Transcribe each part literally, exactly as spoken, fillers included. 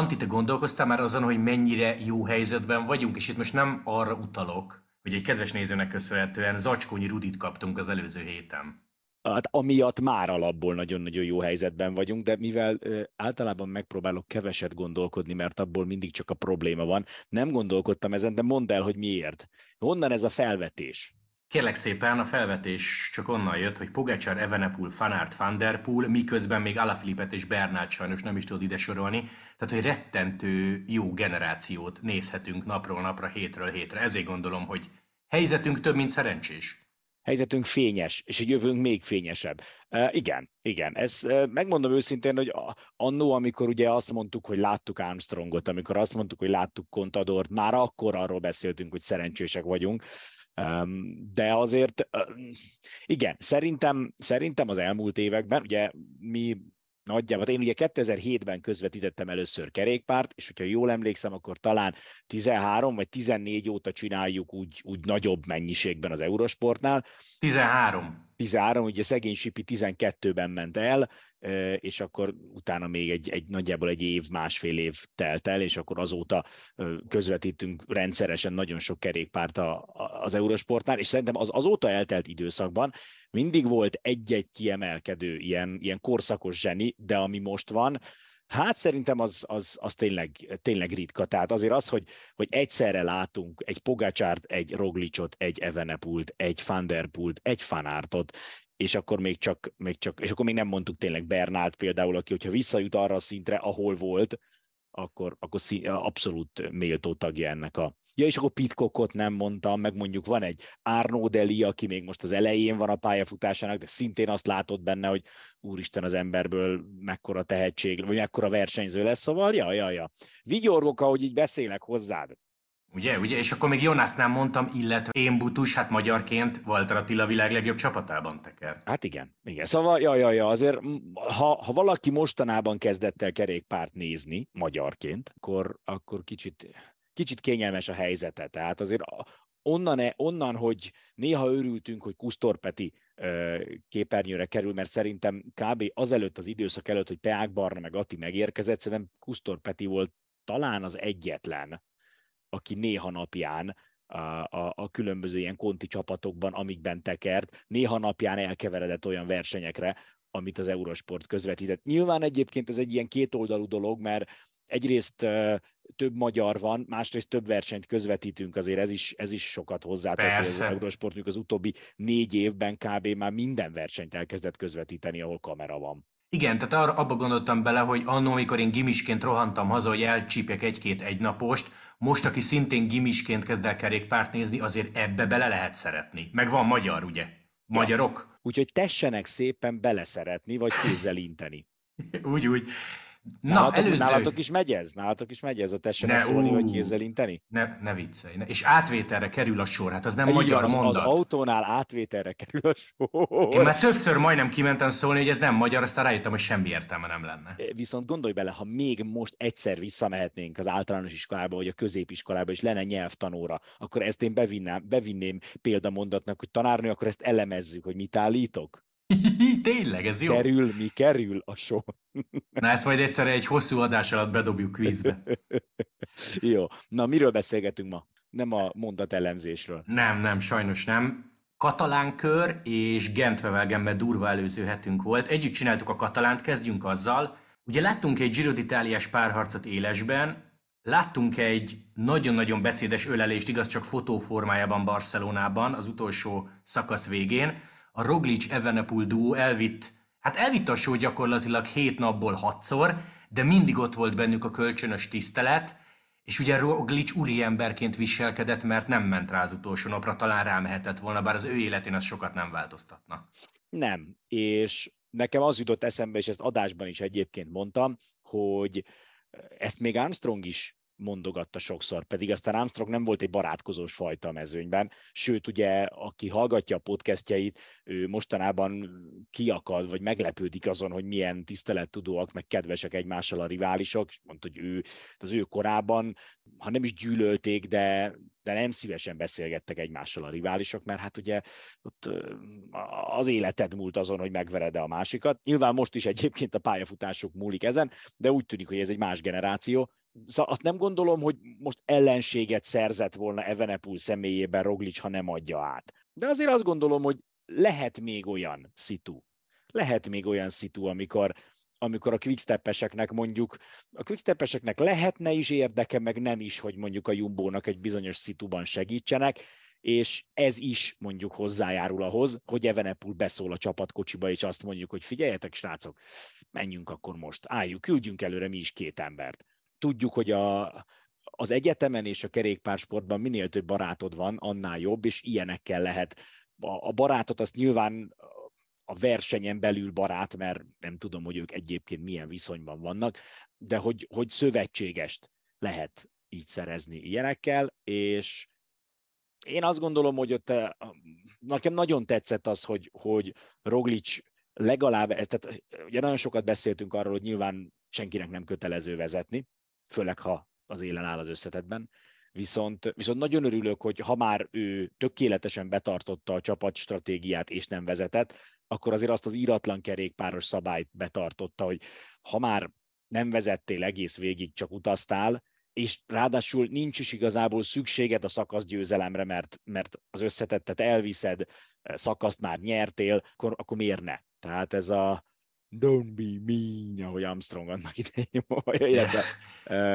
Antti, te gondolkoztál már azon, hogy mennyire jó helyzetben vagyunk, és itt most nem arra utalok, hogy egy kedves nézőnek köszönhetően zacskónyi Rudit kaptunk az előző héten. Hát amiatt már alapból nagyon-nagyon jó helyzetben vagyunk, de mivel ö, általában megpróbálok keveset gondolkodni, mert abból mindig csak a probléma van, nem gondolkodtam ezen, de mondd el, hogy miért. Honnan ez a felvetés? Kérlek szépen, a felvetés csak onnan jött, hogy Pogačar, Evenepoel, Fanart, Van der Poel, miközben még Alaphilippet és Bernalt sajnos nem is tudod ide sorolni, tehát hogy rettentő jó generációt nézhetünk napról napra, hétről hétre. Ezért gondolom, hogy helyzetünk több, mint szerencsés. Helyzetünk fényes, és a jövőnk még fényesebb. Uh, igen, igen. Ezt uh, megmondom őszintén, hogy annó, amikor ugye azt mondtuk, hogy láttuk Armstrongot, amikor azt mondtuk, hogy láttuk Contadort, már akkor arról beszéltünk, hogy szerencsések vagyunk. Um, de azért, uh, igen, szerintem, szerintem az elmúlt években, ugye mi nagyjából, én ugye kétezer-hétben közvetítettem először kerékpárt, és hogyha jól emlékszem, akkor talán tizenhárom vagy tizennégy óta csináljuk úgy, úgy nagyobb mennyiségben az Eurosportnál. tizenhárom. tizenhárom, ugye szegény Sipi tizenkettőben ment el, és akkor utána még egy, egy nagyjából egy év, másfél év telt el, és akkor azóta közvetítünk rendszeresen nagyon sok kerékpárt a, a, az Eurosportnál, és szerintem az azóta eltelt időszakban mindig volt egy-egy kiemelkedő ilyen, ilyen korszakos zseni, de ami most van, hát szerintem az, az, az tényleg, tényleg ritka. Tehát azért az, hogy, hogy egyszerre látunk egy Pogačart, egy Roglicot, egy Evenepult, egy Van der Poelt, egy Fanartot, és akkor még csak, még csak, és akkor még nem mondtuk tényleg Bernalt például, aki, hogyha visszajut arra a szintre, ahol volt, akkor, akkor abszolút méltó tagja ennek a... Ja, és akkor Pitcockot nem mondtam, meg mondjuk van egy Arnaud Dély, aki még most az elején van a pályafutásának, de szintén azt látod benne, hogy úristen, az emberből mekkora tehetség, vagy mekkora versenyző lesz, szóval ja, ja, ja. Vigyorgok, ahogy így beszélek hozzád. Ugye, ugye, és akkor még Jonas nem mondtam, illetve én butus, hát magyarként Walter Attila világ legjobb csapatában teker. Hát igen, igen. Szóval, ja, ja, ja, azért, ha, ha valaki mostanában kezdett el kerékpárt nézni magyarként, akkor, akkor kicsit... Kicsit kényelmes a helyzete, tehát azért onnan, onnan hogy néha örültünk, hogy Kusztor Peti képernyőre kerül, mert szerintem kb. Azelőtt az időszak előtt, hogy Peák Barna meg Ati megérkezett, szerintem Kusztor Peti volt talán az egyetlen, aki néha napján A, a, a különböző ilyen konti csapatokban, amikben tekert, néha napján elkeveredett olyan versenyekre, amit az Eurosport közvetített. Nyilván egyébként ez egy ilyen kétoldalú dolog, mert egyrészt uh, több magyar van, másrészt több versenyt közvetítünk, azért ez is, ez is sokat hozzátesz, hogy az Eurosportnak az utóbbi négy évben kb. Már minden versenyt elkezdett közvetíteni, ahol kamera van. Igen, tehát arra, abba gondoltam bele, hogy annó, amikor én gimisként rohantam haza, hogy elcsípjek egy-két egynapost, most, aki szintén gimisként kezd el kerékpárt nézni, azért ebbe bele lehet szeretni. Meg van magyar, ugye? Magyarok. Ja. Úgyhogy tessenek szépen beleszeretni, vagy kézzel inteni. úgy, úgy. Na, nálatok, előző... nálatok is megy ez? Nálatok is megy ez a tessenek ne, szólni, ú, vagy kézzel inteni? Ne, ne viccelj. Ne. És átvételre kerül a sor, hát az nem egy magyar az, mondat. Az autónál átvételre kerül a sor. Én már többször majdnem kimentem szólni, hogy ez nem magyar, aztán rájöttem, hogy semmi értelme nem lenne. Viszont gondolj bele, ha még most egyszer visszamehetnénk az általános iskolába, vagy a középiskolába, és lenne nyelvtanóra, akkor ezt én bevinnám, bevinném példamondatnak, hogy tanárnő, akkor ezt elemezzük, hogy mit állítok. Tényleg, ez jó. Kerül, mi kerül a sor. Na, ezt majd egyszerre egy hosszú adás alatt bedobjuk kvízbe. Jó. Na, miről beszélgetünk ma? Nem a mondatelemzésről. Nem, nem, sajnos nem. Katalánkör és Gent–Wevelgemben durva előző hetünk volt. Együtt csináltuk a katalánt, kezdjünk azzal. Ugye láttunk egy Giro d'Italiás párharcot élesben, láttunk egy nagyon-nagyon beszédes ölelést, igaz csak fotóformájában Barcelonában, az utolsó szakasz végén. A Roglic-Evenepoel duó elvitt, hát elvitt a só gyakorlatilag hét napból hatszor, de mindig ott volt bennük a kölcsönös tisztelet, és ugye Roglic úriemberként viselkedett, mert nem ment rá az utolsó napra, talán rámehetett volna, bár az ő életén az sokat nem változtatna. Nem, és nekem az jutott eszembe, és ezt adásban is egyébként mondtam, hogy ezt még Armstrong is mondogatta sokszor, pedig aztán Armstrong nem volt egy barátkozós fajta a mezőnyben, sőt, ugye, aki hallgatja a podcastjait, ő mostanában kiakad, vagy meglepődik azon, hogy milyen tisztelettudóak, meg kedvesek egymással a riválisok, és mondta, hogy ő, az ő korában, ha nem is gyűlölték, de, de de nem szívesen beszélgettek egymással a riválisok, mert hát ugye ott az életed múlt azon, hogy megvered-e a másikat. Nyilván most is egyébként a pályafutások múlik ezen, de úgy tűnik, hogy ez egy más generáció. Szóval azt nem gondolom, hogy most ellenséget szerzett volna Evenepoel személyében Roglic, ha nem adja át. De azért azt gondolom, hogy lehet még olyan szitu. Lehet még olyan szitu, amikor, amikor a quicksteppeseknek mondjuk, a quicksteppeseknek lehetne is érdeke, meg nem is, hogy mondjuk a Jumbónak egy bizonyos szituban segítsenek, és ez is mondjuk hozzájárul ahhoz, hogy Evenepoel beszól a csapatkocsiba, és azt mondjuk, hogy figyeljetek, srácok, menjünk akkor most, álljunk, küldjünk előre mi is két embert. Tudjuk, hogy a, az egyetemen és a kerékpársportban minél több barátod van, annál jobb, és ilyenekkel lehet. A, a barátot azt nyilván a versenyen belül barát, mert nem tudom, hogy ők egyébként milyen viszonyban vannak, de hogy, hogy szövetségest lehet így szerezni ilyenekkel, és én azt gondolom, hogy ott nekem nagyon tetszett az, hogy, hogy Roglic legalább, tehát ugye nagyon sokat beszéltünk arról, hogy nyilván senkinek nem kötelező vezetni, főleg ha az élen áll az összetetben. Viszont, viszont nagyon örülök, hogy ha már ő tökéletesen betartotta a csapat stratégiát és nem vezetett, akkor azért azt az íratlan kerékpáros szabályt betartotta, hogy ha már nem vezettél egész végig, csak utaztál, és ráadásul nincs is igazából szükséged a szakaszgyőzelemre, mert, mert az összetettet elviszed, szakaszt már nyertél, akkor, akkor miért ne? Tehát ez a don't be mean, ahogy Armstrong annak idején, illetve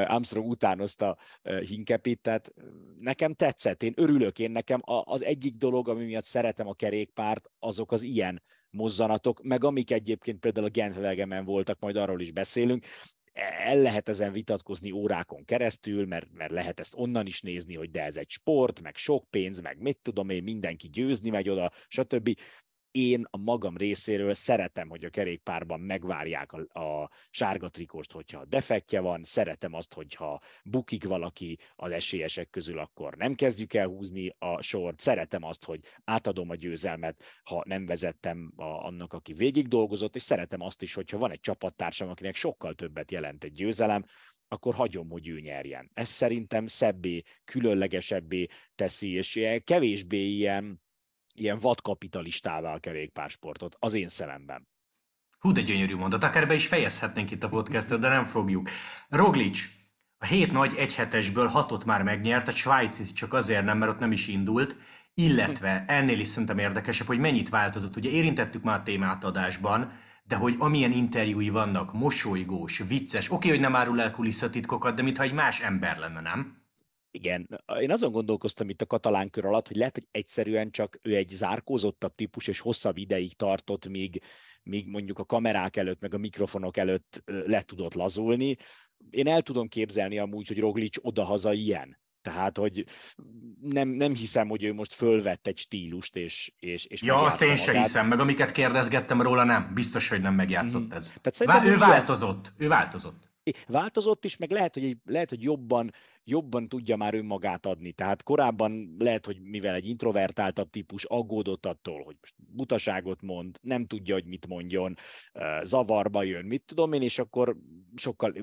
Armstrong utánozta Hincapie-t, tehát nekem tetszett, én örülök, én nekem az egyik dolog, ami miatt szeretem a kerékpárt, azok az ilyen mozzanatok, meg amik egyébként például a Gent-Wevelgemen voltak, majd arról is beszélünk, el lehet ezen vitatkozni órákon keresztül, mert, mert lehet ezt onnan is nézni, hogy de ez egy sport, meg sok pénz, meg mit tudom én, mindenki győzni megy oda, stb. Én a magam részéről szeretem, hogy a kerékpárban megvárják a, a sárga trikóst, hogyha defektje van, szeretem azt, hogyha bukik valaki az esélyesek közül, akkor nem kezdjük el húzni a sort, szeretem azt, hogy átadom a győzelmet, ha nem vezettem a, annak, aki végig dolgozott, és szeretem azt is, hogyha van egy csapattársam, akinek sokkal többet jelent egy győzelem, akkor hagyom, hogy ő nyerjen. Ez szerintem szebbé, különlegesebbé teszi, és kevésbé ilyen, ilyen vadkapitalistává a kerékpársportot, az én szememben. Hú, de gyönyörű mondat, akár be is fejezhetnénk itt a podcastot, de nem fogjuk. Roglic, a hét nagy egyhetesből hatot már megnyert, a Svájc csak azért nem, mert ott nem is indult, illetve ennél is szerintem érdekesebb, hogy mennyit változott. Ugye érintettük már a témát adásban, de hogy amilyen interjúi vannak, mosolygós, vicces, oké, hogy nem árul el kulisszatitkokat, de mintha egy más ember lenne, nem? Igen, én azon gondolkoztam itt a Katalánkör alatt, hogy lehet, hogy egyszerűen csak ő egy zárkózottabb típus, és hosszabb ideig tartott, míg, míg mondjuk a kamerák előtt, meg a mikrofonok előtt le tudott lazulni. Én el tudom képzelni amúgy, hogy Roglic odahaza ilyen. Tehát, hogy nem, nem hiszem, hogy ő most fölvett egy stílust, és, és, és ja, azt én se hiszem, meg amiket kérdezgettem róla, nem. Biztos, hogy nem megjátszott ez. Vá- ő változott, ő változott. Változott is, meg lehet, hogy, egy, lehet, hogy jobban, jobban tudja már önmagát adni. Tehát korábban lehet, hogy mivel egy introvertáltabb típus aggódott attól, hogy most butaságot mond, nem tudja, hogy mit mondjon, zavarba jön, mit tudom én, és akkor sokkal...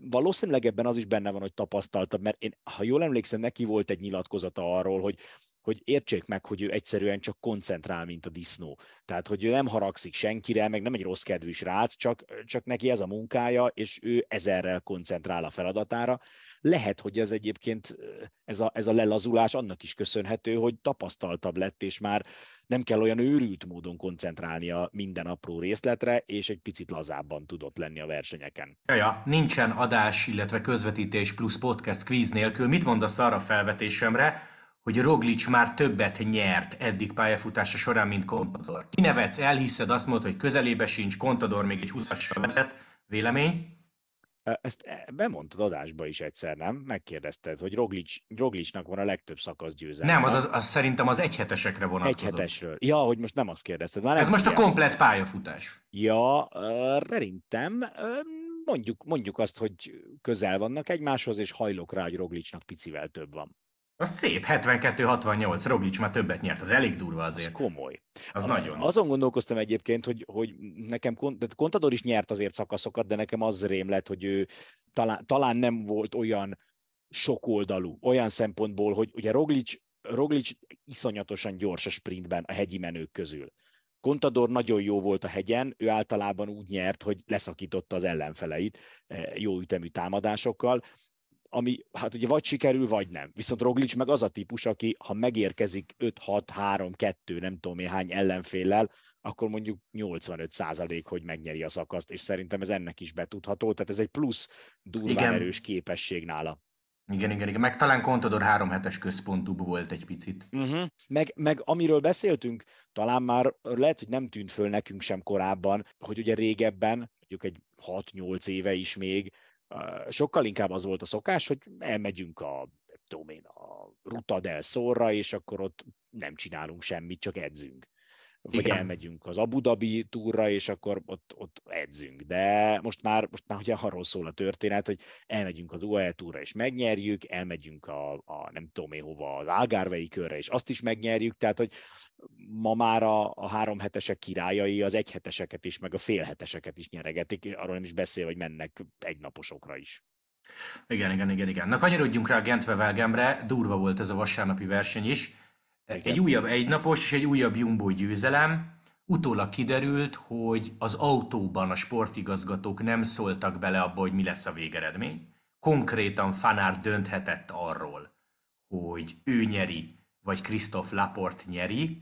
Valószínűleg ebben az is benne van, hogy tapasztaltabb, mert én, ha jól emlékszem, neki volt egy nyilatkozata arról, hogy hogy értsék meg, hogy ő egyszerűen csak koncentrál, mint a disznó. Tehát, hogy ő nem haragszik senkire, meg nem egy rossz kedvű srác, csak, csak neki ez a munkája, és ő ezerrel koncentrál a feladatára. Lehet, hogy ez egyébként, ez a, ez a lelazulás annak is köszönhető, hogy tapasztaltabb lett, és már nem kell olyan őrült módon koncentrálnia minden apró részletre, és egy picit lazábban tudott lenni a versenyeken. Jaja, nincsen adás, illetve közvetítés plusz podcast kvíz nélkül. Mit mondasz arra felvetésemre, hogy Roglic már többet nyert eddig pályafutása során, mint Contador? Kinevetsz, elhiszed, azt mondod, hogy közelébe sincs, Contador még egy húszasra vezet. Vélemény? Ezt bemondtad adásba is egyszer, nem? Megkérdezted, hogy Roglic, Roglicnak van a legtöbb szakaszgyőzelme. Nem, az, az, az szerintem az egyhetesekre vonatkozott. Egyhetesről. Ja, hogy most nem azt kérdezted. Már ez most kérdezted. A komplett pályafutás. Ja, szerintem... Mondjuk, mondjuk azt, hogy közel vannak egymáshoz, és hajlok rá, hogy Roglicnak picivel több van. Az szép, hetvenkettő hatvannyolc, Roglic már többet nyert, az elég durva azért. Az komoly. Az a, nagyon. Azon gondolkoztam egyébként, hogy, hogy nekem, Contador is nyert azért szakaszokat, de nekem az rém lett, hogy ő talán, talán nem volt olyan sokoldalú. Olyan szempontból, hogy ugye Roglic, Roglic iszonyatosan gyors a sprintben a hegyi menők közül. Contador nagyon jó volt a hegyen, ő általában úgy nyert, hogy leszakította az ellenfeleit jó ütemű támadásokkal, ami hát ugye vagy sikerül, vagy nem. Viszont Roglic meg az a típus, aki ha megérkezik öt hat három kettő, nem tudom én hány ellenféllel, akkor mondjuk nyolcvanöt százalék, hogy megnyeri a szakaszt, és szerintem ez ennek is betudható, tehát ez egy plusz durván erős képesség nála. Igen, igen, igen. Meg talán Contador három hetes központúbb volt egy picit. Uh-huh. Meg, meg amiről beszéltünk, talán már lehet, hogy nem tűnt föl nekünk sem korábban, hogy ugye régebben, mondjuk egy hat-nyolc éve is még, sokkal inkább az volt a szokás, hogy elmegyünk a, tudom én, a Ruta del Sorra, és akkor ott nem csinálunk semmit, csak edzünk. Vagy igen, elmegyünk az Abu Dhabi túrra, és akkor ott, ott edzünk. De most már, most már ugye arról szól a történet, hogy elmegyünk az u á é túrra, és megnyerjük, elmegyünk a, a nem tudom én hova, az Algarvei körre, és azt is megnyerjük. Tehát, hogy ma már a, a három hetesek királyai az egy heteseket is, meg a fél heteseket is nyeregetik, arról nem is beszél, hogy mennek egynaposokra is. Igen, igen, igen, igen. Na kanyarodjunk rá a Gent–Wevelgemre, durva volt ez a vasárnapi verseny is. Egy újabb egynapos és egy újabb Jumbo győzelem. Utólag kiderült, hogy az autóban a sportigazgatók nem szóltak bele abba, hogy mi lesz a végeredmény. Konkrétan Fanart dönthetett arról, hogy ő nyeri, vagy Christophe Laporte nyeri.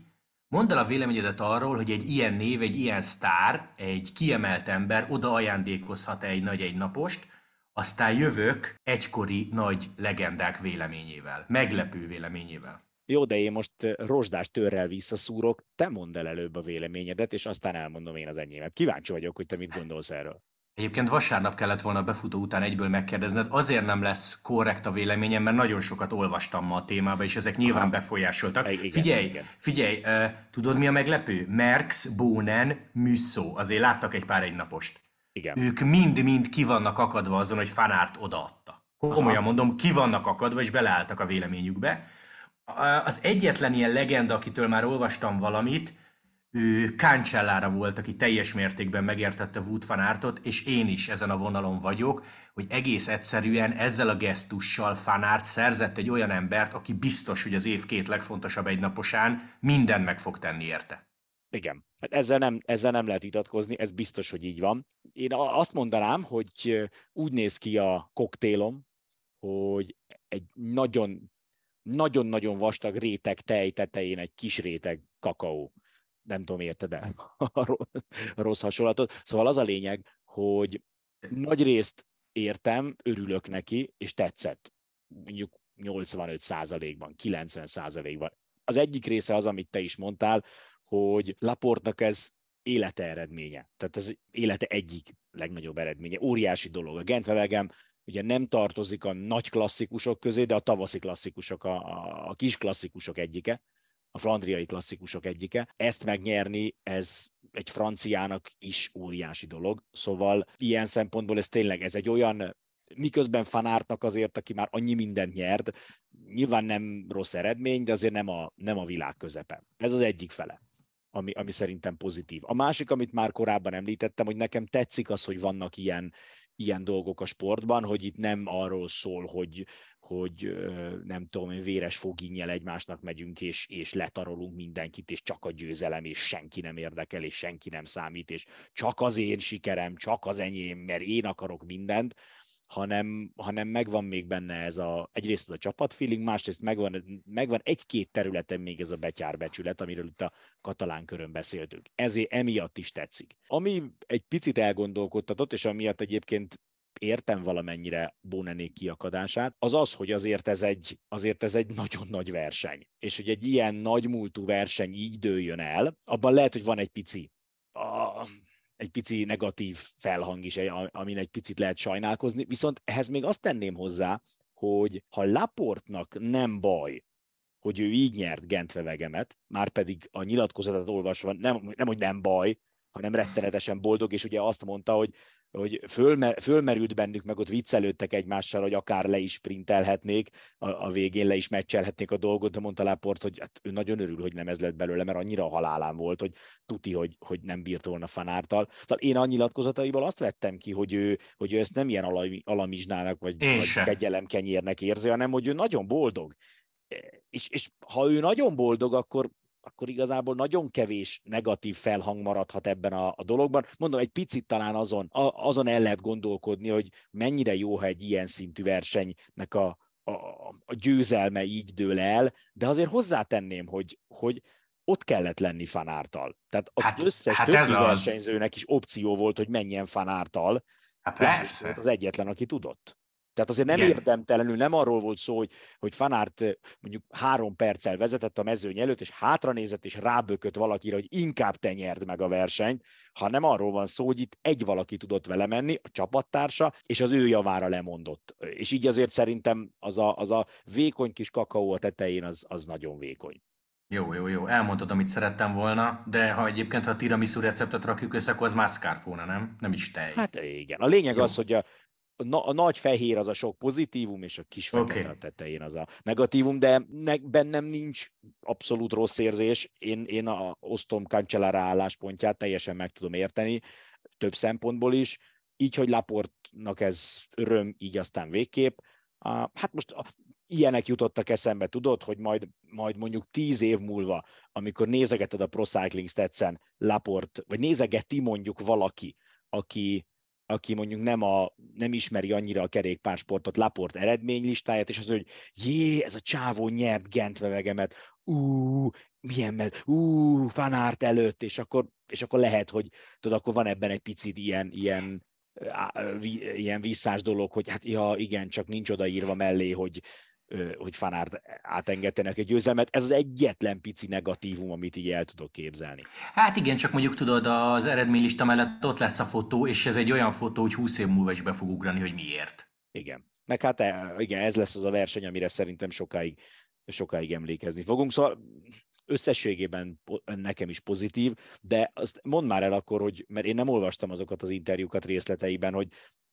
Mondd el a véleményedet arról, hogy egy ilyen név, egy ilyen sztár, egy kiemelt ember oda ajándékozhat egy nagy egynapost, aztán jövök egykori nagy legendák véleményével, meglepő véleményével. Jó, de én most rozsdás törrel visszaszúrok, te mondd el előbb a véleményedet, és aztán elmondom én az enyémet. Kíváncsi vagyok, hogy te mit gondolsz erről. Egyébként vasárnap kellett volna a befutó után egyből megkérdezned, azért nem lesz korrekt a véleményem, mert nagyon sokat olvastam ma a témába, és ezek nyilván aha, befolyásoltak. Igen, figyelj, igen. figyelj, uh, tudod mi a meglepő? Merckx, Boonen, Museeuw, azért láttak egy pár egynapost. Igen. Ők mind-mind ki vannak akadva azon, hogy Fanart odaadta. Komolyan mondom, ki vannak akadva, és beleálltak a véleményükbe. Az egyetlen ilyen legenda, akitől már olvastam valamit, ő Cancellara volt, aki teljes mértékben megértette Wout van Aertot, és én is ezen a vonalon vagyok, hogy egész egyszerűen ezzel a gesztussal Van Aert szerzett egy olyan embert, aki biztos, hogy az év két legfontosabb egynaposán mindent meg fog tenni érte. Igen, hát ezzel nem, ezzel nem lehet vitatkozni, ez biztos, hogy így van. Én azt mondanám, hogy úgy néz ki a koktélom, hogy egy nagyon... nagyon-nagyon vastag réteg tej tetején egy kis réteg kakaó. Nem tudom, érted el a rossz hasonlatot. Szóval az a lényeg, hogy nagy részt értem, örülök neki, és tetszett. Mondjuk nyolcvanöt százalékban, kilencven százalékban. Az egyik része az, amit te is mondtál, hogy Laportnak ez élete eredménye. Tehát ez élete egyik legnagyobb eredménye. Óriási dolog. A Gent-Wevelgem ugye nem tartozik a nagy klasszikusok közé, de a tavaszi klasszikusok, a, a, a kis klasszikusok egyike, a flandriai klasszikusok egyike. Ezt megnyerni, ez egy franciának is óriási dolog. Szóval ilyen szempontból ez tényleg, ez egy olyan, miközben Van Aertnak azért, aki már annyi mindent nyert, nyilván nem rossz eredmény, de azért nem a, nem a világ közepe. Ez az egyik fele, ami, ami szerintem pozitív. A másik, amit már korábban említettem, hogy nekem tetszik az, hogy vannak ilyen, ilyen dolgok a sportban, hogy itt nem arról szól, hogy, hogy nem tudom, véres foginnyel egymásnak megyünk, és, és letarolunk mindenkit, és csak a győzelem, és senki nem érdekel, és senki nem számít, és csak az én sikerem, csak az enyém, mert én akarok mindent, hanem, hanem megvan még benne ez a, egyrészt ez a csapatfeeling, másrészt megvan, megvan egy-két területen még ez a betyárbecsület, amiről itt a Katalánkörön beszéltünk. Ezért emiatt is tetszik. Ami egy picit elgondolkodtatott, és amiatt egyébként értem valamennyire Boonenék kiakadását, az az, hogy azért ez egy, azért ez egy nagyon nagy verseny. És hogy egy ilyen nagymúltú verseny így dőljön el, abban lehet, hogy van egy pici... A... egy pici negatív felhang is, amin egy picit lehet sajnálkozni, viszont ehhez még azt tenném hozzá, hogy ha Laportnak nem baj, hogy ő így nyert Gent-Wevelgemet, már pedig a nyilatkozatát olvasva nem, nem, hogy nem baj, hanem rettenetesen boldog, és ugye azt mondta, hogy hogy fölmer, fölmerült bennük, meg ott viccelődtek egymással, hogy akár le is sprintelhetnék, a, a végén le is meccselhetnék a dolgot, de mondta Laporte, hogy hát ő nagyon örül, hogy nem ez lett belőle, mert annyira halálán volt, hogy tuti, hogy, hogy nem bírt volna Van Aerttal. Tehát én a nyilatkozataiból azt vettem ki, hogy ő, hogy ő ezt nem ilyen alamizsnának, vagy, vagy kegyelemkenyérnek érzi, hanem hogy ő nagyon boldog. És, és ha ő nagyon boldog, akkor akkor igazából nagyon kevés negatív felhang maradhat ebben a, a dologban. Mondom, egy picit talán azon, a, azon el lehet gondolkodni, hogy mennyire jó, ha egy ilyen szintű versenynek a, a, a győzelme így dől el, de azért hozzátenném, hogy, hogy ott kellett lenni Van Aerttal. Tehát az hát, összes hát többi versenyzőnek az... is opció volt, hogy menjen Van Aerttal. Hát persze. Az egyetlen, aki tudott. Tehát azért nem igen. érdemtelenül, nem arról volt szó, hogy, hogy Van Aert mondjuk három perccel vezetett a mezőny előtt, és hátranézett, és rábökött valakire, hogy inkább te nyerd meg a versenyt, hanem arról van szó, hogy itt egy valaki tudott vele menni, a csapattársa, és az ő javára lemondott. És így azért szerintem az a, az a vékony kis kakaó a tetején, az, az nagyon vékony. Jó, jó, jó. Elmondtad, amit szerettem volna, de ha egyébként, ha a tiramisu receptet rakjuk össze, akkor az mascarpone, nem? Nem is tej. Hát igen. A lényeg jó. az, hogy a Na, a nagy fehér az a sok pozitívum, és a kis fekete okay. a tetején az a negatívum, de ne, bennem nincs abszolút rossz érzés. Én, én a, osztom Cancellara álláspontját, teljesen meg tudom érteni, több szempontból is. Így, hogy Laporte-nak ez öröm, így aztán végképp. A, hát most a, ilyenek jutottak eszembe, tudod, hogy majd, majd mondjuk tíz év múlva, amikor nézegeted a Pro Cycling Statsen Laporte, vagy nézegeti mondjuk valaki, aki... aki mondjuk nem, a, nem ismeri annyira a kerékpársportot, Laporte eredménylistáját, és az, hogy jé, ez a csávó nyert Gent–Wevelgemet, ú, milyen met, ú, Van Aert előtt, és akkor, és akkor lehet, hogy tudod, akkor van ebben egy picit ilyen, ilyen, ilyen visszás dolog, hogy hát ja, igen, csak nincs odaírva mellé, hogy, hogy Van Aert átengedtenek egy győzelmet. Ez az egyetlen pici negatívum, amit így el tudok képzelni. Hát igen, csak mondjuk tudod, az eredménylista mellett ott lesz a fotó, és ez egy olyan fotó, hogy húsz év múlva is be fog ugrani, hogy miért. Igen. Meg hát igen, ez lesz az a verseny, amire szerintem sokáig, sokáig emlékezni fogunk. Szóval összességében nekem is pozitív, de azt mondd már el akkor, hogy, mert én nem olvastam azokat az interjúkat részleteiben, hogy,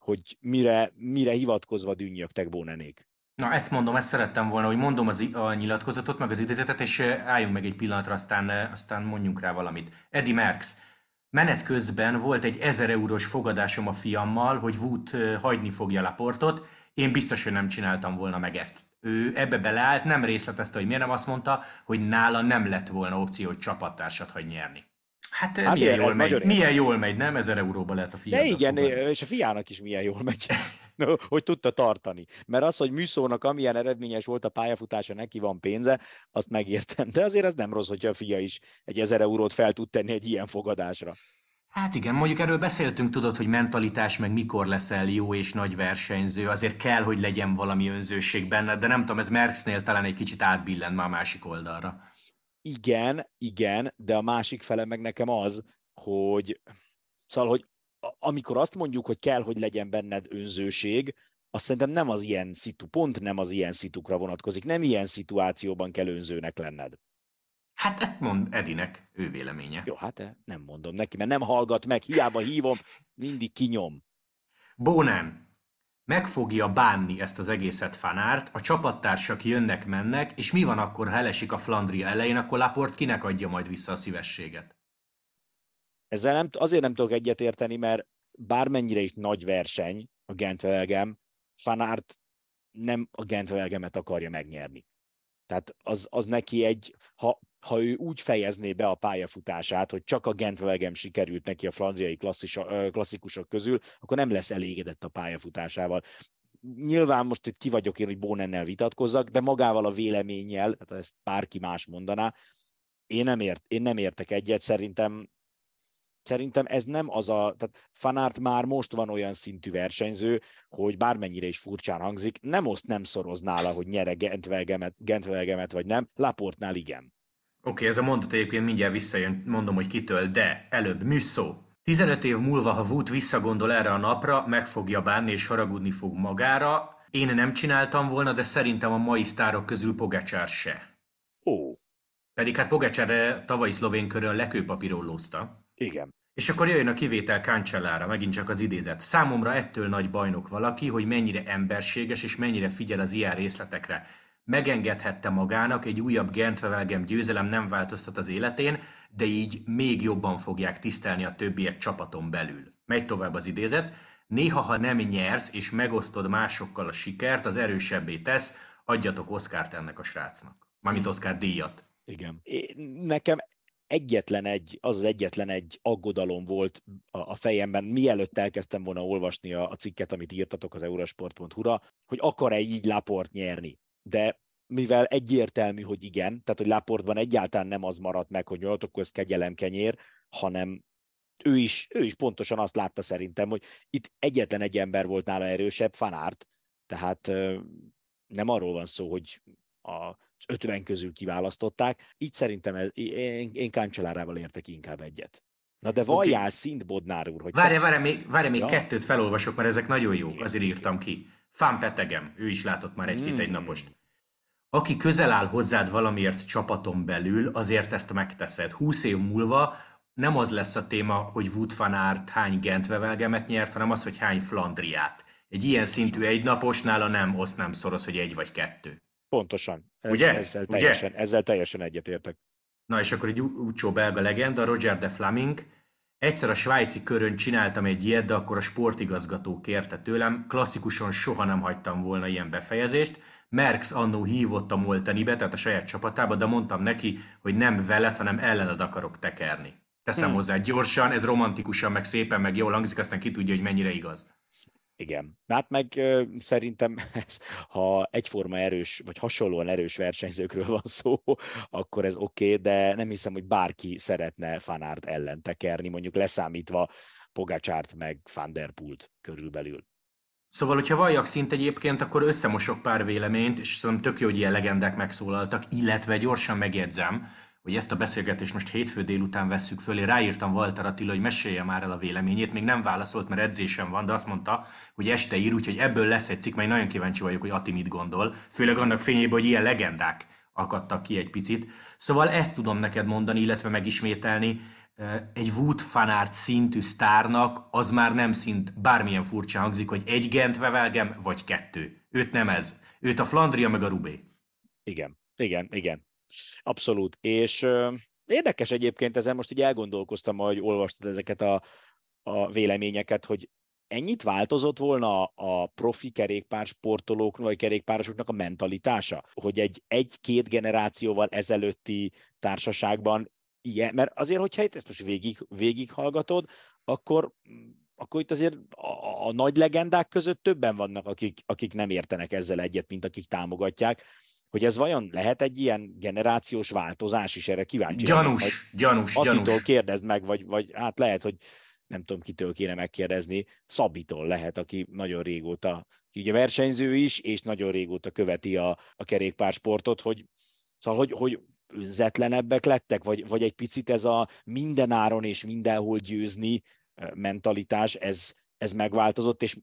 hogy mire, mire hivatkozva dünnyögtek Boonenék. Na, ezt mondom, ezt szerettem volna, hogy mondom az, a nyilatkozatot, meg az idézetet, és álljunk meg egy pillanatra, aztán, aztán mondjunk rá valamit. Eddy Merckx. Menet közben volt egy ezer eurós fogadásom a fiammal, hogy Wout hagyni fogja Laportot. Én biztos, hogy nem csináltam volna meg ezt. Ő ebbe beleállt, nem részletezte, hogy miért nem, azt mondta, hogy nála nem lett volna opció, hogy csapattársat hagy nyerni. Hát, hát milyen, jól megy, milyen jól megy, nem? Ezer euróba lehet a fiának. De igen, fogadni. És a fiának is milyen jól megy, hogy tudta tartani. Mert az, hogy Museaunak amilyen eredményes volt a pályafutása, neki van pénze, azt megértem. De azért ez nem rossz, hogyha a fia is egy ezer eurót fel tud tenni egy ilyen fogadásra. Hát igen, mondjuk erről beszéltünk, tudod, hogy mentalitás, meg mikor leszel jó és nagy versenyző, azért kell, hogy legyen valami önzőség benned, de nem tudom, ez Merckxnél talán egy kicsit átbillent már a másik oldalra. Igen, igen, de a másik fele meg nekem az, hogy, szóval, hogy amikor azt mondjuk, hogy kell, hogy legyen benned önzőség, azt szerintem nem az ilyen szitu, pont nem az ilyen szitukra vonatkozik, nem ilyen szituációban kell önzőnek lenned. Hát ezt mond Edinek, ő véleménye. Jó, hát nem mondom neki, mert nem hallgat meg, hiába hívom, mindig kinyom. Boonen. Meg fogja bánni ezt az egészet Van Aert, a csapattársak jönnek-mennek, és mi van akkor, ha elesik a Flandria elején, akkor Laporte kinek adja majd vissza a szívességet? Ezzel nem, azért nem tudok egyetérteni, mert bármennyire is nagy verseny a Gent-Wevelgem, Van Aert nem a Gent-Wevelgemet akarja megnyerni. Tehát az, az neki egy, ha, ha ő úgy fejezné be a pályafutását, hogy csak a Gent-Wevelgem sikerült neki a flandriai klasszikusok közül, akkor nem lesz elégedett a pályafutásával. Nyilván most itt ki vagyok én, hogy Boonennel vitatkozzak, de magával a véleménnyel, tehát ezt bárki más mondaná, én nem, ért, én nem értek egyet, szerintem, szerintem ez nem az a... Tehát Van Aert már most van olyan szintű versenyző, hogy bármennyire is furcsán hangzik, nem oszt nem szoroz nála, hogy nyere Gent-Wevelgemet, Gent-Wevelgemet vagy nem, Laporte-nál igen. Oké, okay, ez a mondat egyébként mindjárt visszajön, mondom, hogy kitől, de előbb Museeuw. tizenöt év múlva, ha Wout visszagondol erre a napra, meg fogja bánni és haragudni fog magára. Én nem csináltam volna, de szerintem a mai sztárok közül Pogačar se. Ó. Pedig hát Pogačar tavalyi szlovén körön lekőpapíron lózta. Igen. És akkor jöjjön a kivétel Cancellara, megint csak az idézet. Számomra ettől nagy bajnok valaki, hogy mennyire emberséges és mennyire figyel az ilyen részletekre. Megengedhette magának, egy újabb Gent–Wevelgem győzelem nem változtat az életén, de így még jobban fogják tisztelni a többiek csapaton belül. Megy tovább az idézet. Néha, ha nem nyersz és megosztod másokkal a sikert, az erősebbé tesz, adjatok Oszkárt ennek a srácnak. Mármint Oszkár díjat. Igen. É, nekem... Egyetlen egy, az az egyetlen egy aggodalom volt a fejemben, mielőtt elkezdtem volna olvasni a, a cikket, amit írtatok az eurosport pont hu-ra, hogy akar-e így Laporte nyerni. De mivel egyértelmű, hogy igen, tehát hogy Laporteban egyáltalán nem az maradt meg, hogy nyoltok, ez kegyelem kenyér, hanem ő is, ő is pontosan azt látta szerintem, hogy itt egyetlen egy ember volt nála erősebb, Van Aert. Tehát nem arról van szó, hogy a... ötven közül kiválasztották, így szerintem ez, én, én Cancellárával értek inkább egyet. Na de valljál okay. Szint, Bodnár úr, hogy... Várj, várj, még, várj, még ja? kettőt felolvasok, mert ezek nagyon jók, azért írtam ki. Fán Petegem, ő is látott már egy-két hmm. egynapost. Aki közel áll hozzád valamiért csapaton belül, azért ezt megteszed. húsz év múlva nem az lesz a téma, hogy Wout van Aert hány Gent–Wevelgemet nyert, hanem az, hogy hány Flandriát. Egy ilyen szintű egynapos nála nem osztnám szoros, hogy egy vagy kettő. Pontosan. Ez, Ugye? Ezzel, Ugye? Teljesen, ezzel teljesen egyetértek. Na és akkor egy úcsó belga legenda, Roger De Vlaeminck. Egyszer a svájci körön csináltam egy ilyet, de akkor a sportigazgató kérte tőlem. Klasszikusan soha nem hagytam volna ilyen befejezést. Merckx annó hívott a Moltenibe, tehát a saját csapatába, de mondtam neki, hogy nem veled, hanem ellened akarok tekerni. Teszem hmm. hozzá gyorsan, ez romantikusan, meg szépen, meg jól hangzik, aztán ki tudja, hogy mennyire igaz. Igen. Hát meg szerintem, ez, ha egyforma erős, vagy hasonlóan erős versenyzőkről van szó, akkor ez oké, okay, de nem hiszem, hogy bárki szeretne Van Aert ellen tekerni, mondjuk leszámítva Pogačart meg Van der Poelt körülbelül. Szóval, hogyha valljak szint egyébként, akkor összemosok pár véleményt, és szerintem tök jó, hogy ilyen legendák megszólaltak, illetve gyorsan megjegyzem, hogy ezt a beszélgetést most hétfő délután vesszük föl, én ráírtam Walter Attila, hogy mesélje már el a véleményét, még nem válaszolt, mert edzésem van, de azt mondta, hogy este ír, úgyhogy ebből lesz egy cikk, mert nagyon kíváncsi vagyok, hogy Ati mit gondol, főleg annak fényében, hogy ilyen legendák akadtak ki egy picit. Szóval ezt tudom neked mondani, illetve megismételni, egy Wout van Aert szintű sztárnak az már nem szint, bármilyen furcsa hangzik, hogy egy Gent–Wevelgem vagy kettő. Őt nem ez. Őt a Flandria meg a Rubé. Igen, igen, igen. Abszolút, és ö, érdekes egyébként, ezen most így elgondolkoztam, hogy olvastad ezeket a, a véleményeket, hogy ennyit változott volna a profi kerékpár sportolóknak, vagy kerékpárosoknak a mentalitása, hogy egy, egy-két generációval ezelőtti társaságban ilyen, mert azért, hogyha itt ezt most végig, végighallgatod, akkor... akkor itt azért a, a nagy legendák között többen vannak, akik, akik nem értenek ezzel egyet, mint akik támogatják, hogy ez vajon lehet egy ilyen generációs változás is, erre kíváncsi. Gyanús, meg, gyanús, Attitól gyanús. Kérdezd meg, vagy, vagy hát lehet, hogy nem tudom, kitől kéne megkérdezni, Szabitól lehet, aki nagyon régóta, ki ugye versenyző is, és nagyon régóta követi a, a kerékpársportot, hogy szóval, hogy, hogy önzetlenebbek lettek, vagy, vagy egy picit ez a mindenáron és mindenhol győzni mentalitás, ez, ez megváltozott, és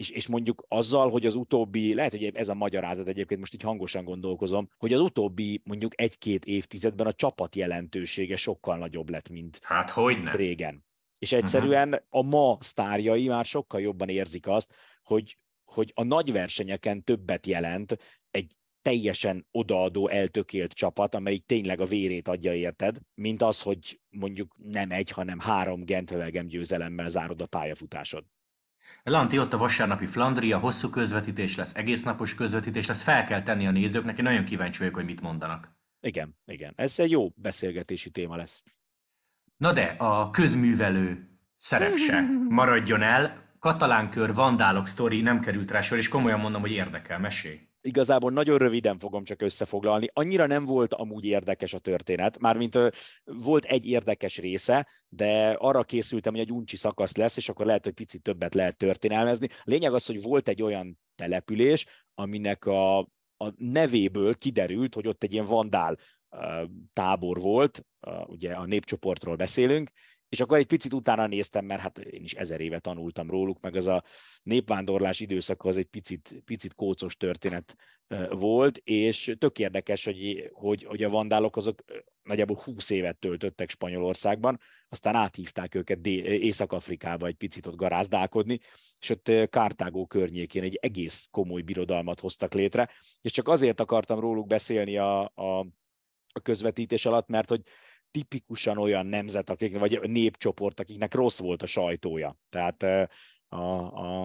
És, és mondjuk azzal, hogy az utóbbi, lehet, hogy ez a magyarázat egyébként, most így hangosan gondolkozom, hogy az utóbbi mondjuk egy-két évtizedben a csapat jelentősége sokkal nagyobb lett, mint hát, hogyne. régen. És egyszerűen uh-huh. a ma sztárjai már sokkal jobban érzik azt, hogy, hogy a nagy versenyeken többet jelent egy teljesen odaadó, eltökélt csapat, amelyik tényleg a vérét adja, érted, mint az, hogy mondjuk nem egy, hanem három Gent–Wevelgem győzelemmel zárod a pályafutásod. Lanti, ott a vasárnapi Flandria, hosszú közvetítés lesz, egésznapos közvetítés lesz, fel kell tenni a nézőknek, én nagyon kíváncsi vagyok, hogy mit mondanak. Igen, igen, ez egy jó beszélgetési téma lesz. Na de a közművelő szerep se maradjon el, Katalánkör vandálok sztori nem került rá sor, és komolyan mondom, hogy érdekel, mesélj. Igazából nagyon röviden fogom csak összefoglalni. Annyira nem volt amúgy érdekes a történet, mármint volt egy érdekes része, de arra készültem, hogy egy uncsi szakasz lesz, és akkor lehet, hogy picit többet lehet történelmezni. Lényeg az, hogy volt egy olyan település, aminek a, a nevéből kiderült, hogy ott egy ilyen vandál tábor volt, ugye a népcsoportról beszélünk, és akkor egy picit utána néztem, mert hát én is ezer éve tanultam róluk, meg az a népvándorlás időszaka az egy picit, picit kócos történet volt, és tök érdekes, hogy, hogy, hogy a vandálok azok nagyjából húsz évet töltöttek Spanyolországban, aztán áthívták őket Észak-Afrikába egy picit ott garázdálkodni, és ott Kartágó környékén egy egész komoly birodalmat hoztak létre, és csak azért akartam róluk beszélni a, a, a közvetítés alatt, mert hogy tipikusan olyan nemzet, akik, vagy népcsoport, akiknek rossz volt a sajtója. Tehát a, a,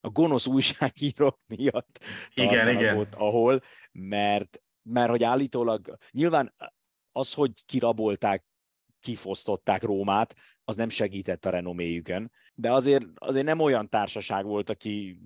a gonosz újságírók miatt igen, igen. Ott, ahol, mert, mert hogy állítólag nyilván az, hogy kirabolták, kifosztották Rómát, az nem segített a renoméjükön, de azért, azért nem olyan társaság volt, aki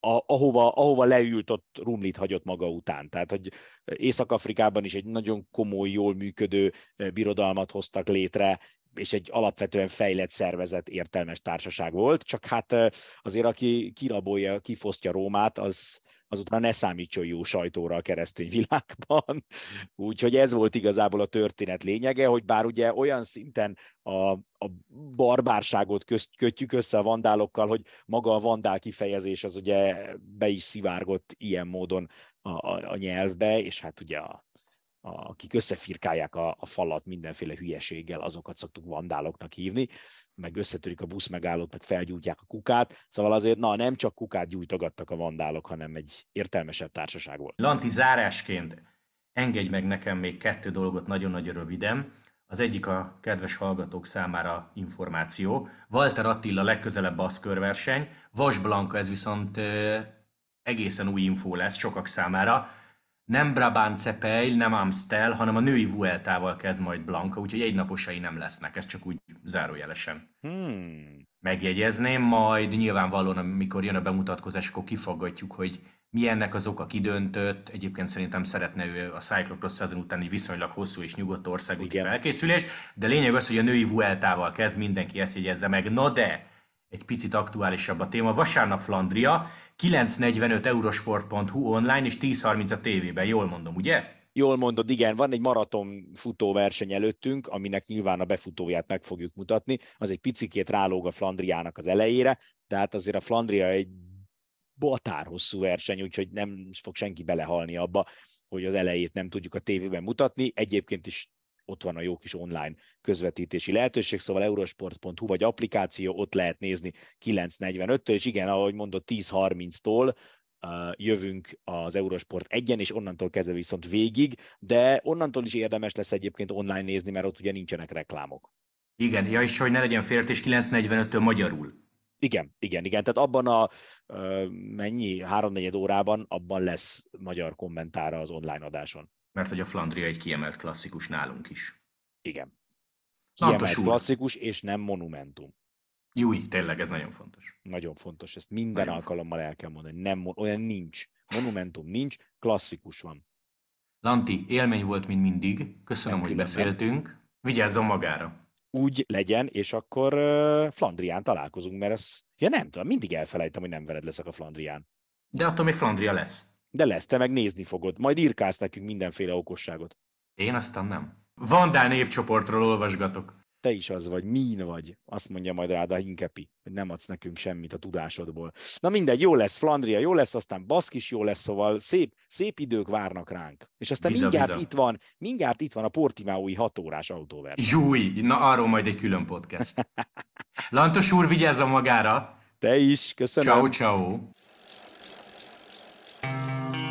a, ahova, ahova leült, ott rumlit hagyott maga után. Tehát, hogy Észak-Afrikában is egy nagyon komoly, jól működő birodalmat hoztak létre, és egy alapvetően fejlett szervezet, értelmes társaság volt, csak hát azért, aki kirabolja, kifosztja Rómát, az azután ne számítson jó sajtóra a keresztény világban. Úgyhogy ez volt igazából a történet lényege, hogy bár ugye olyan szinten a, a barbárságot közt, kötjük össze a vandálokkal, hogy maga a vandál kifejezés az ugye be is szivárgott ilyen módon a, a, a nyelvbe, és hát ugye a, a, akik összefirkálják a, a falat mindenféle hülyeséggel, azokat szoktuk vandáloknak hívni, meg összetörik a buszmegállót, meg felgyújtják a kukát. Szóval azért na, nem csak kukát gyújtogattak a vandálok, hanem egy értelmesebb társaság volt. Lanti, zárásként engedj meg nekem még kettő dolgot nagyon-nagyon röviden. Az egyik a kedves hallgatók számára információ. Walter Attila legközelebb baszkörverseny. Vas Blanka, ez viszont egészen új infó lesz sokak számára. Nem Brabantsepeil, nem Amstel, hanem a női Vueltával kezd majd Blanka, úgyhogy egynaposai nem lesznek, ez csak úgy zárójelesen. Hmm. Megjegyezném, majd nyilvánvalóan, amikor jön a bemutatkozás, akkor kifaggatjuk, hogy mi ennek az oka, kidöntött. Egyébként szerintem szeretne ő a cyclocross szezon után egy viszonylag hosszú és nyugodt országúti felkészülés, de lényeg az, hogy a női Vueltával kezd, mindenki ezt jegyezze meg. Na de, egy picit aktuálisabb a téma. Vasárnap Flandria, kilenc negyvenöt eurosport pont hu online és tíz harminc a tévében, jól mondom, ugye? Jól mondod, igen, van egy maraton futóverseny előttünk, aminek nyilván a befutóját meg fogjuk mutatni, az egy picikét rálóg a Flandriának az elejére, tehát azért a Flandria egy batárhosszú verseny, úgyhogy nem fog senki belehalni abba, hogy az elejét nem tudjuk a tévében mutatni, egyébként is ott van a jó kis online közvetítési lehetőség, szóval eurosport pont hu vagy applikáció, ott lehet nézni kilenc negyvenöttől, és igen, ahogy mondod, tíz harminctól uh, jövünk az Eurosport egyen, és onnantól kezdve viszont végig, de onnantól is érdemes lesz egyébként online nézni, mert ott ugye nincsenek reklámok. Igen, ja, és hogy ne legyen félreértés, kilenc negyvenöttől magyarul. Igen, igen, igen, tehát abban a uh, mennyi, háromnegyed órában, abban lesz magyar kommentára az online adáson. Mert hogy a Flandria egy kiemelt klasszikus nálunk is. Igen. Kiemelt Lantos klasszikus, úr. És nem monumentum. Júj, tényleg, ez nagyon fontos. Nagyon fontos, ezt minden nagyon alkalommal el kell mondani. Nem, olyan nincs. Monumentum nincs, klasszikus van. Lanti, élmény volt, mint mindig. Köszönöm, nem hogy beszéltünk. Vigyázzon magára. Úgy legyen, és akkor uh, Flandrián találkozunk, mert ez... Ja nem tudom, mindig elfelejtem, hogy nem veled leszek a Flandrián. De attól még Flandria lesz. De lesz, te meg nézni fogod. Majd írkálsz nekünk mindenféle okosságot. Én aztán nem. Vandál népcsoportról olvasgatok. Te is az vagy, mín vagy. Azt mondja majd rád a Hincapie, hogy nem adsz nekünk semmit a tudásodból. Na mindegy, jó lesz Flandria, jó lesz, aztán Baszk is jó lesz, szóval szép, szép idők várnak ránk. És aztán biza, mindjárt, biza. Itt van, mindjárt itt van a portimáói hatórás autóverseny. Júj, na arról majd egy külön podcast. Lantos úr, vigyázza magára. Te is, köszönöm. Ciao, ciao. Thank you.